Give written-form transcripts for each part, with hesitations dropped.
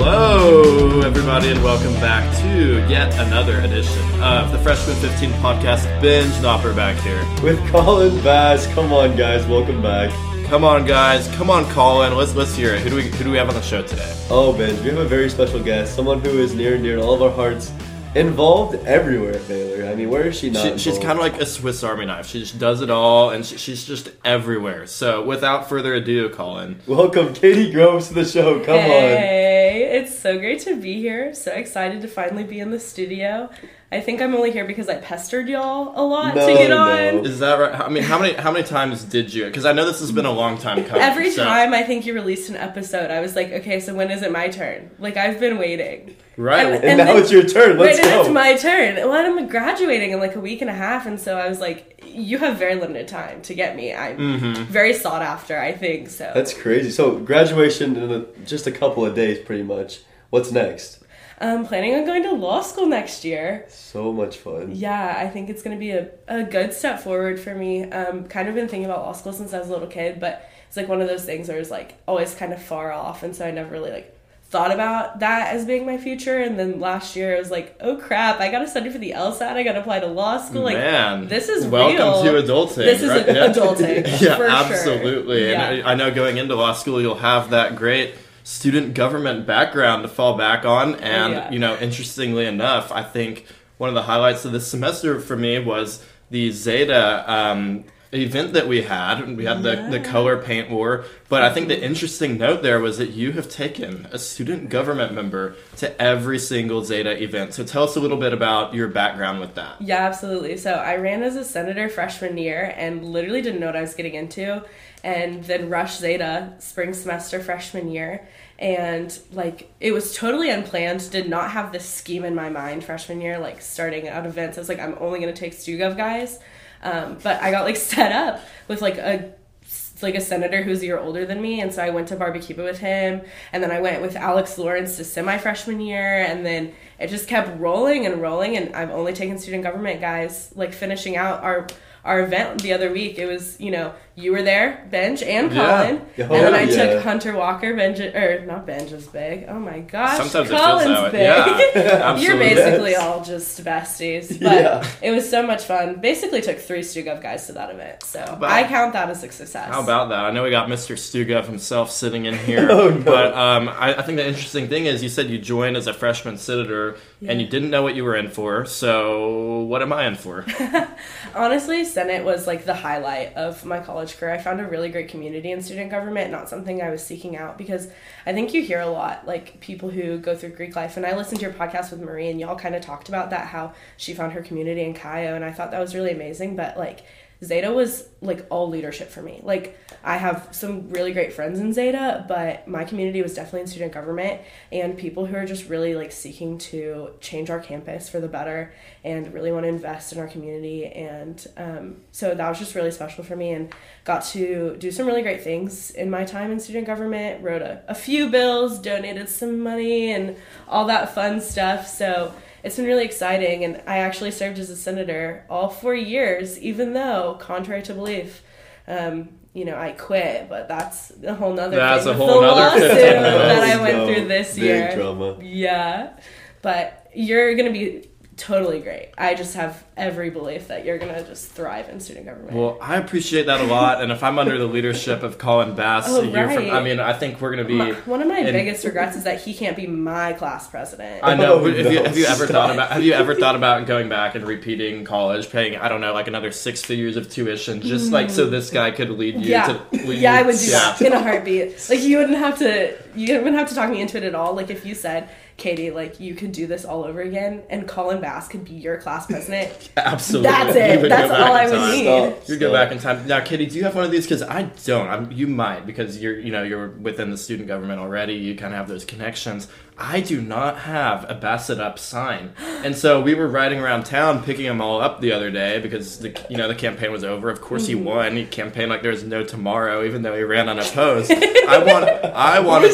Hello, everybody, and welcome back to yet another edition of the Freshman 15 Podcast. Ben Schnapper back here. With Colin Bass. Come on, guys. Welcome back. Come on, guys. Come on, Colin. Let's hear it. Who do we have on the show today? Oh, Ben, we have a very special guest, someone who is near and dear to all of our hearts, involved everywhere at Baylor. I mean, where is she not involved? She's kind of like a Swiss Army knife. She just does it all, and she's just everywhere. So, without further ado, Colin. Welcome, Katie Groves, to the show. Come on. Hey, it's so great to be here. So excited to finally be in the studio. I think I'm only here because I pestered y'all a lot to get on. Is that right? I mean, how many times did you? Because I know this has been a long time coming. Every time I think you released an episode, I was like, okay, so when is it my turn? Like, I've been waiting. Right. And now it's your turn. Let's go. Right, it's my turn. Well, I'm graduating in like a week and a half, and so I was like, you have very limited time to get me. I'm very sought after, I think, so. That's crazy. So graduation in just a couple of days, pretty much. What's next? I'm planning on going to law school next year. So much fun. Yeah, I think it's going to be a good step forward for me. Kind of been thinking about law school since I was a little kid, but it's like one of those things where it's like always kind of far off, and so I never really like thought about that as being my future. And then last year I was like, oh crap, I got to study for the LSAT. I got to apply to law school. Like, man, this is welcome real. To adulting. This is right? Adulting. Yeah, for absolutely. Sure. Yeah. And I know going into law school you'll have that great student government background to fall back on, and you know, interestingly enough, I think one of the highlights of this semester for me was the Zeta event that we had. We had the color paint war, but I think the interesting note there was that you have taken a student government member to every single Zeta event. So tell us a little bit about your background with that. Yeah, absolutely. So I ran as a senator freshman year and literally didn't know what I was getting into, and then rushed Zeta spring semester freshman year. And like, it was totally unplanned, did not have this scheme in my mind freshman year, like starting out events. I was like, I'm only going to take StuGov guys. But I got like set up with like a senator who's a year older than me, and so I went to Barbecuba with him, and then I went with Alex Lawrence to semi freshman year, and then it just kept rolling and rolling, and I've only taken student government guys. Like, finishing out our event the other week, it was, you know, you were there, Benj and Colin, and then I took Hunter Walker. Benj is big. Oh my gosh, sometimes Colin's it feels big. Yeah, you're basically all just besties, but it was so much fun. Basically took 3 StuGov guys to that event, so I count that as a success. How about that? I know we got Mr. StuGov himself sitting in here, but I think the interesting thing is you said you joined as a freshman senator, and you didn't know what you were in for. So what am I in for? Honestly, Senate was like the highlight of my college career. I found a really great community in student government, not something I was seeking out, because I think you hear a lot, like, people who go through Greek life, and I listened to your podcast with Marie, and y'all kind of talked about that, how she found her community in Cayo, and I thought that was really amazing, but, like, Zeta was, like, all leadership for me. Like, I have some really great friends in Zeta, but my community was definitely in student government, and people who are just really, like, seeking to change our campus for the better and really want to invest in our community. And so that was just really special for me, and got to do some really great things in my time in student government, wrote a few bills, donated some money, and all that fun stuff. So it's been really exciting, and I actually served as a senator all 4 years, even though, contrary to belief, you know, I quit, but that's a whole nother thing. That's a whole nother lawsuit that I went through this year. Big drama. Yeah. But you're going to be totally great. I just have every belief that you're going to just thrive in student government. Well, I appreciate that a lot, and if I'm under the leadership of Colin Bass I mean, I think we're going to be... one of my biggest regrets is that he can't be my class president. I know. Have you ever thought about going back and repeating college, paying, I don't know, like another 6 figures of tuition, just like so this guy could lead you to... I would do that in a heartbeat. Like, you wouldn't have to talk me into it at all. Like, if you said, Katie, like, you could do this all over again, and Colin Bass could be your class president. Absolutely. That's it. That's all I would need. You'd go back in time. Now, Katie, do you have one of these? Because I don't. You might, because you're within the student government already. You kind of have those connections. I do not have a Bass It Up sign. And so we were riding around town picking them all up the other day because the campaign was over. Of course he won. He campaigned like there was no tomorrow, even though he ran unopposed. I wanted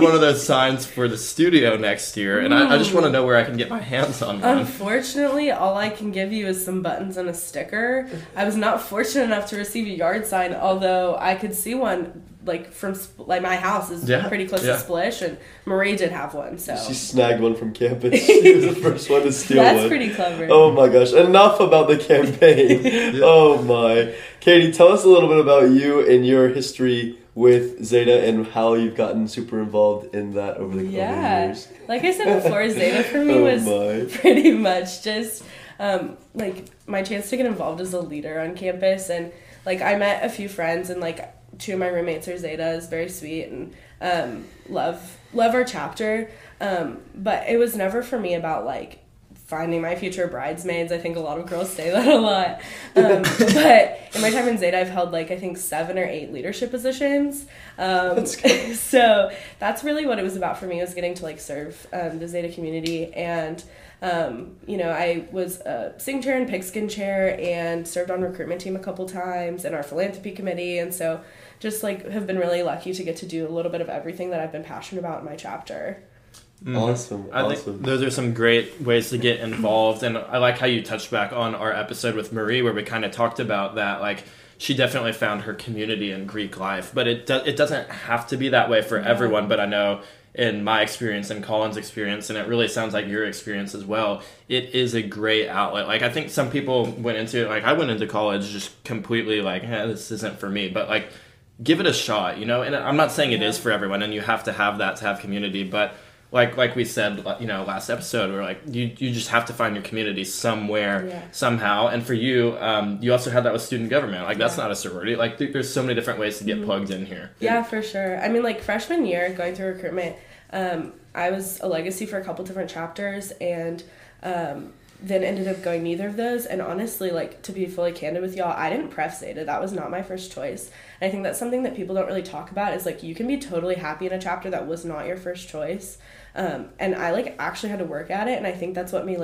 one of those signs for the studio next year, and I just want to know where I can get my hands on one. Unfortunately, all I can give you is some buttons and a sticker. I was not fortunate enough to receive a yard sign, although I could see one like from like my house is pretty close to Splish, and Marie did have one, so she snagged one from campus. She was the first one to steal That's pretty clever. Oh my gosh! Enough about the campaign. Oh my, Katie, tell us a little bit about you and your history with Zeta and how you've gotten super involved in that over the years. Yeah, like I said before, Zeta for me was pretty much just like my chance to get involved as a leader on campus, and like I met a few friends and like. Two of my roommates are Zetas, very sweet, and love our chapter. But it was never for me about, like, finding my future bridesmaids. I think a lot of girls say that a lot. But in my time in Zeta, I've held, like, I think 7 or 8 leadership positions. That's cool. So that's really what it was about for me, was getting to, like, serve the Zeta community. And, you know, I was a sing chair and pigskin chair and served on recruitment team a couple times and our philanthropy committee. And so just, like, have been really lucky to get to do a little bit of everything that I've been passionate about in my chapter. Awesome. I think those are some great ways to get involved, and I like how you touched back on our episode with Marie where we kind of talked about that, like, she definitely found her community in Greek life, but it doesn't have to be that way for everyone. But I know in my experience and Colin's experience, and it really sounds like your experience as well, it is a great outlet. Like, I think some people went into it, like, I went into college just completely like, this isn't for me, but, like, give it a shot, you know? And I'm not saying it is for everyone, and you have to have that to have community, but Like we said, you know, last episode, we're like, you just have to find your community somewhere, somehow. And for you, you also had that with student government. Like, that's not a sorority. Like, there's so many different ways to get plugged in here. Yeah, for sure. I mean, like, freshman year, going through recruitment, I was a legacy for a couple different chapters, and then ended up going neither of those. And honestly, like, to be fully candid with y'all, I didn't pref Zeta. That was not my first choice. And I think that's something that people don't really talk about, is, like, you can be totally happy in a chapter that was not your first choice. And I, like, actually had to work at it, and I think that's what made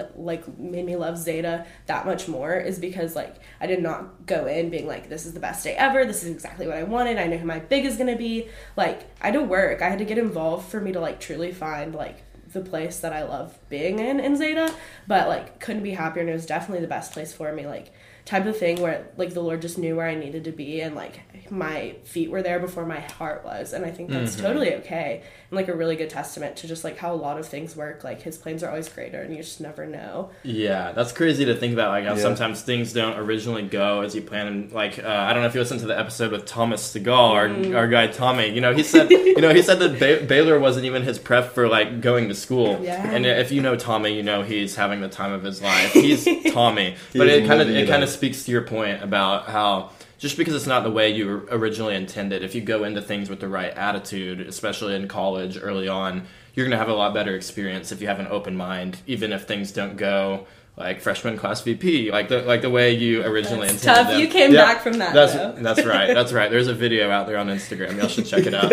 me love Zeta that much more, is because, like, I did not go in being like, this is the best day ever, this is exactly what I wanted, I know who my big is gonna be. Like, I had to work, I had to get involved for me to, like, truly find, like, the place that I love being in Zeta, but, like, couldn't be happier, and it was definitely the best place for me, like, type of thing where, like, the Lord just knew where I needed to be, and, like, my feet were there before my heart was, and I think that's totally okay, and, like, a really good testament to just, like, how a lot of things work. Like, his plans are always greater, and you just never know. Yeah, that's crazy to think about, like, how sometimes things don't originally go as you plan, and, like, I don't know if you listened to the episode with Thomas Segal, our guy Tommy, you know, he said that Baylor wasn't even his prep for, like, going to school, and if you know Tommy, you know he's having the time of his life. He's Tommy. But it kind of speaks to your point about how just because it's not the way you originally intended, if you go into things with the right attitude, especially in college early on, you're going to have a lot better experience if you have an open mind, even if things don't go like freshman class VP, like the way you originally intended them. You came back from that, though. That's right. There's a video out there on Instagram. Y'all should check it out.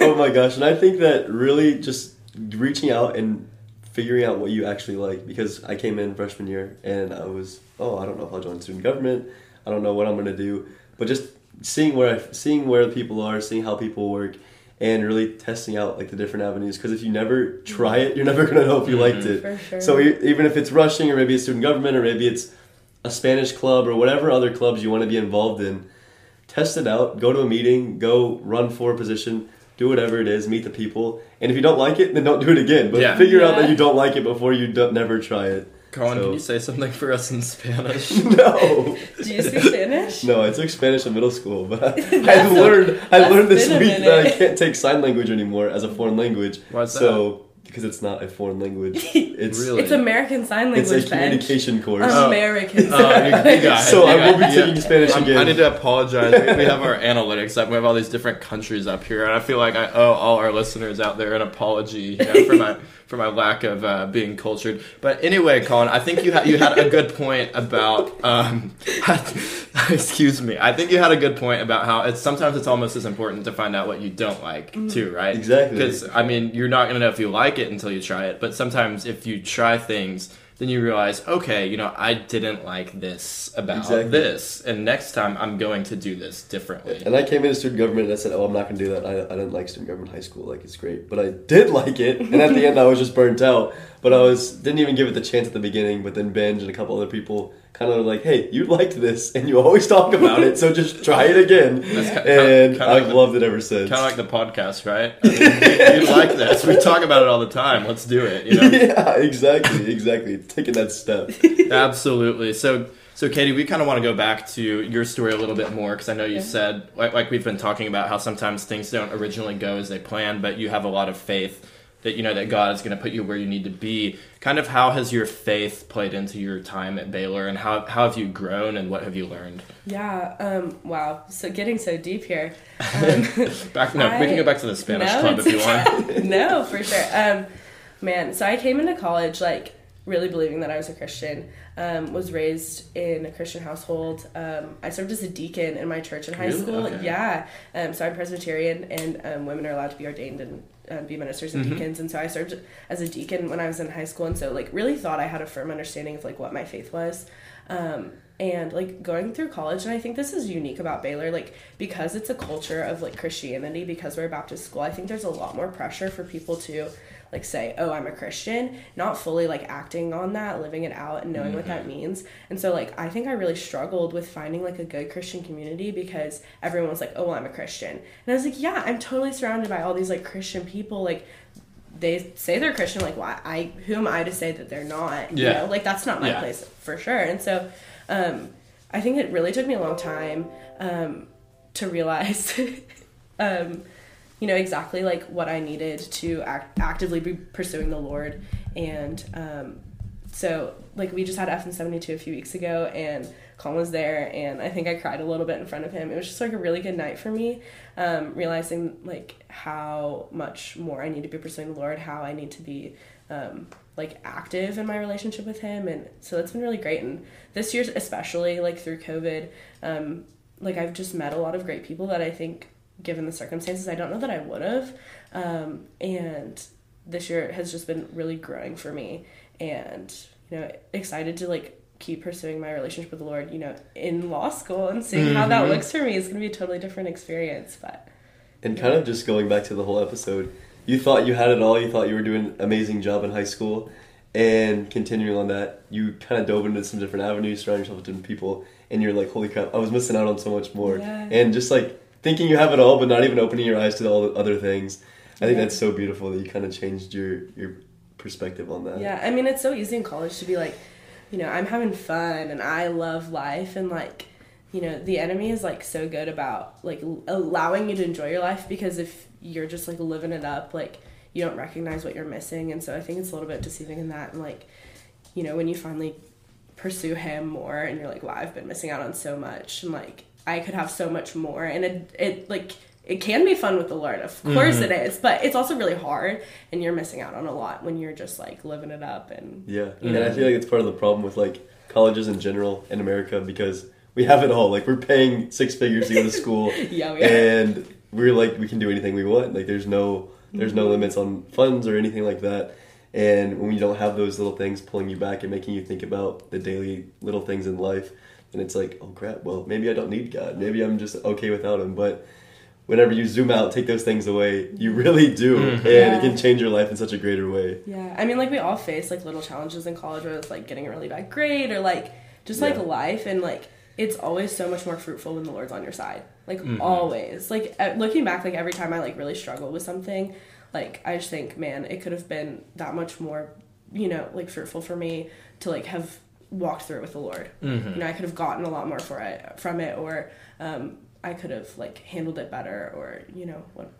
Oh my gosh. And I think that really just reaching out and figuring out what you actually like, because I came in freshman year and I was, I don't know if I'll join student government. I don't know what I'm going to do, but just seeing where people are, seeing how people work, and really testing out, like, the different avenues, because if you never try it, you're never going to know if you liked it. For sure. So even if it's rushing, or maybe it's student government, or maybe it's a Spanish club, or whatever other clubs you want to be involved in, test it out, go to a meeting, go run for a position, do whatever it is, meet the people, and if you don't like it, then don't do it again, but figure out that you don't like it before you never try it. Colin, can you say something for us in Spanish? No. Do you speak Spanish? No, I took Spanish in middle school, but I learned this week that I can't take sign language anymore as a foreign language. Why is that? So, because it's not a foreign language. It's really? It's American Sign Language. It's a communication course. American Sign Language. So I will be taking Spanish again. I need to apologize. We have our analytics up. We have all these different countries up here, and I feel like I owe all our listeners out there an apology for my lack of being cultured. But anyway, Colin, I think you had a good point about excuse me. I think you had a good point about how sometimes it's almost as important to find out what you don't like too, right? Exactly. Because, I mean, you're not going to know if you like it until you try it. But sometimes if you try things, then you realize, okay, you know, I didn't like this about this, and next time I'm going to do this differently. And I came into student government and I said, I'm not going to do that. I didn't like student government in high school. Like, it's great. But I did like it, and at the end I was just burnt out. But I didn't even give it the chance at the beginning, but then Ben and a couple other people kind of like, hey, you liked this and you always talk about it, so just try it again. And I've loved it ever since. Kind of like the podcast, right? I mean, you like this. We talk about it all the time. Let's do it. You know? Yeah, exactly. Taking that step. Absolutely. So Katie, we kind of want to go back to your story a little bit more, because I know you said, like we've been talking about, how sometimes things don't originally go as they plan, but you have a lot of faith that you know that God is going to put you where you need to be. Kind of how has your faith played into your time at Baylor, and how have you grown, and what have you learned? Yeah, wow. So getting so deep here. We can go back to the Spanish club if you want. No, for sure. So I came into college, really believing that I was a Christian, was raised in a Christian household. I served as a deacon in my church in high school. Okay. Yeah. So I'm Presbyterian, and women are allowed to be ordained and be ministers and deacons. And so I served as a deacon when I was in high school. And so really thought I had a firm understanding of what my faith was. And going through college, and I think this is unique about Baylor, because it's a culture of Christianity, because we're a Baptist school, I think there's a lot more pressure for people to say, oh, I'm a Christian, not fully acting on that, living it out and knowing what that means. And so I think I really struggled with finding a good Christian community, because everyone was oh, well, I'm a Christian. And I was yeah, I'm totally surrounded by all these Christian people, they say they're Christian, why? Who am I to say that they're not? Yeah. You know, that's not my place for sure. And so, I think it really took me a long time, to realize, exactly what I needed to actively be pursuing the Lord. And, so we just had FN72 a few weeks ago, and Colin was there, and I think I cried a little bit in front of him. It was just a really good night for me, realizing how much more I need to be pursuing the Lord, how I need to be active in my relationship with Him, and so that's been really great. And this year especially, through COVID, I've just met a lot of great people that I think, given the circumstances, I don't know that I would have, and this year has just been really growing for me, and excited to keep pursuing my relationship with the Lord, in law school, and seeing how that looks for me. It's going to be a totally different experience. And kind of just going back to the whole episode, you thought you had it all. You thought you were doing an amazing job in high school. And continuing on that, you kind of dove into some different avenues, surrounding yourself with different people. And you're like, holy crap, I was missing out on so much more. Yeah. And just thinking you have it all, but not even opening your eyes to all the other things. I think that's so beautiful that you kind of changed your perspective on that. Yeah, I mean, it's so easy in college to be I'm having fun and I love life, and the enemy is so good about allowing you to enjoy your life, because if you're just living it up, you don't recognize what you're missing. And so I think it's a little bit deceiving in that, and when you finally pursue Him more and you're wow, I've been missing out on so much, and I could have so much more, and it can be fun with the Lord, of course it is, but it's also really hard, and you're missing out on a lot when you're just living it up. And and I feel it's part of the problem with colleges in general in America, because we have it all. We're paying six figures to go to school, yeah, we are. And we're we can do anything we want. There's no limits on funds or anything like that. And when you don't have those little things pulling you back and making you think about the daily little things in life, then it's oh crap, well maybe I don't need God. Maybe I'm just okay without Him. But whenever you zoom out, take those things away, you really do. And it can change your life in such a greater way. Yeah. I mean, we all face, little challenges in college, whether it's, getting a really bad grade or, just, life. And, it's always so much more fruitful when the Lord's on your side. Always. Looking back, every time I, really struggled with something, I just think, man, it could have been that much more, fruitful for me to, have walked through it with the Lord. Mm-hmm. I could have gotten a lot more from it, or, I could have handled it better, or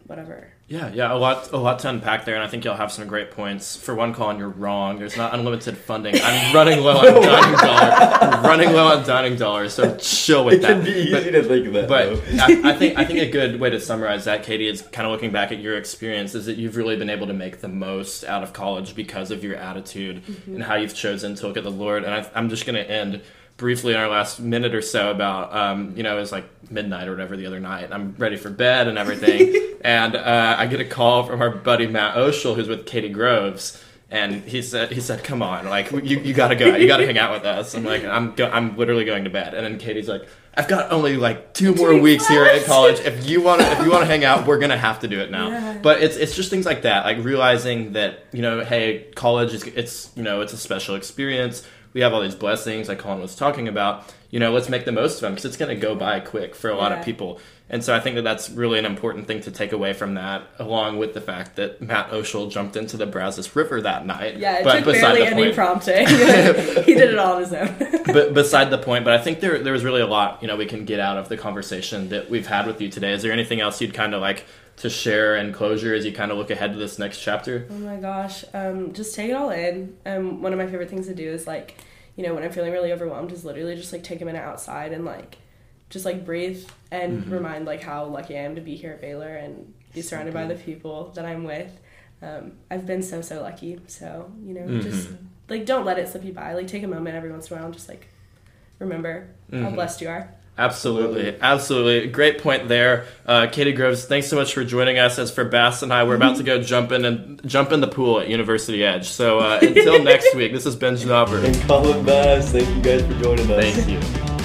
whatever. Yeah, a lot to unpack there, and I think you'll have some great points. For one, Colin, you're wrong. There's not unlimited funding. I'm running low on dining dollars. So chill with that. It can be easy to think that. But I think a good way to summarize that, Katie, is kind of looking back at your experience, is that you've really been able to make the most out of college because of your attitude and how you've chosen to look at the Lord. And I'm just going to end briefly in our last minute or so about, it was midnight or whatever the other night, and I'm ready for bed and everything, and I get a call from our buddy Matt Oshel, who's with Katie Groves, and he said, come on, you gotta go, you gotta hang out with us. I'm I'm literally going to bed, and then Katie's I've got only two more weeks here at college. If you want to hang out, we're gonna have to do it now. Yeah. But it's just things like that, realizing that hey, college is it's a special experience. we have all these blessings like Colin was talking about, you know, let's make the most of them because it's going to go by quick for a lot of people. And so I think that that's really an important thing to take away from that, along with the fact that Matt Oshel jumped into the Brazos River that night. Yeah, it took barely any prompting. He did it all on his own. But beside the point, but I think there was really a lot, you know, we can get out of the conversation that we've had with you today. Is there anything else you'd kind of like to share in closure as you kind of look ahead to this next chapter? Oh my gosh, just take it all in. One of my favorite things to do is, like, you know, when I'm feeling really overwhelmed is literally just like take a minute outside and like just like breathe and remind like how lucky I am to be here at Baylor and be surrounded by the people that I'm with. I've been so lucky, so you know, just like don't let it slip you by. Like take a moment every once in a while and just like remember how blessed you are. Absolutely. Great point there. Katie Groves, thanks so much for joining us. As for Bass and I, we're about to go jump in the pool at University Edge. So until next week, this has been Ben Schnapper. And Colin Bass, thank you guys for joining us. Thank you.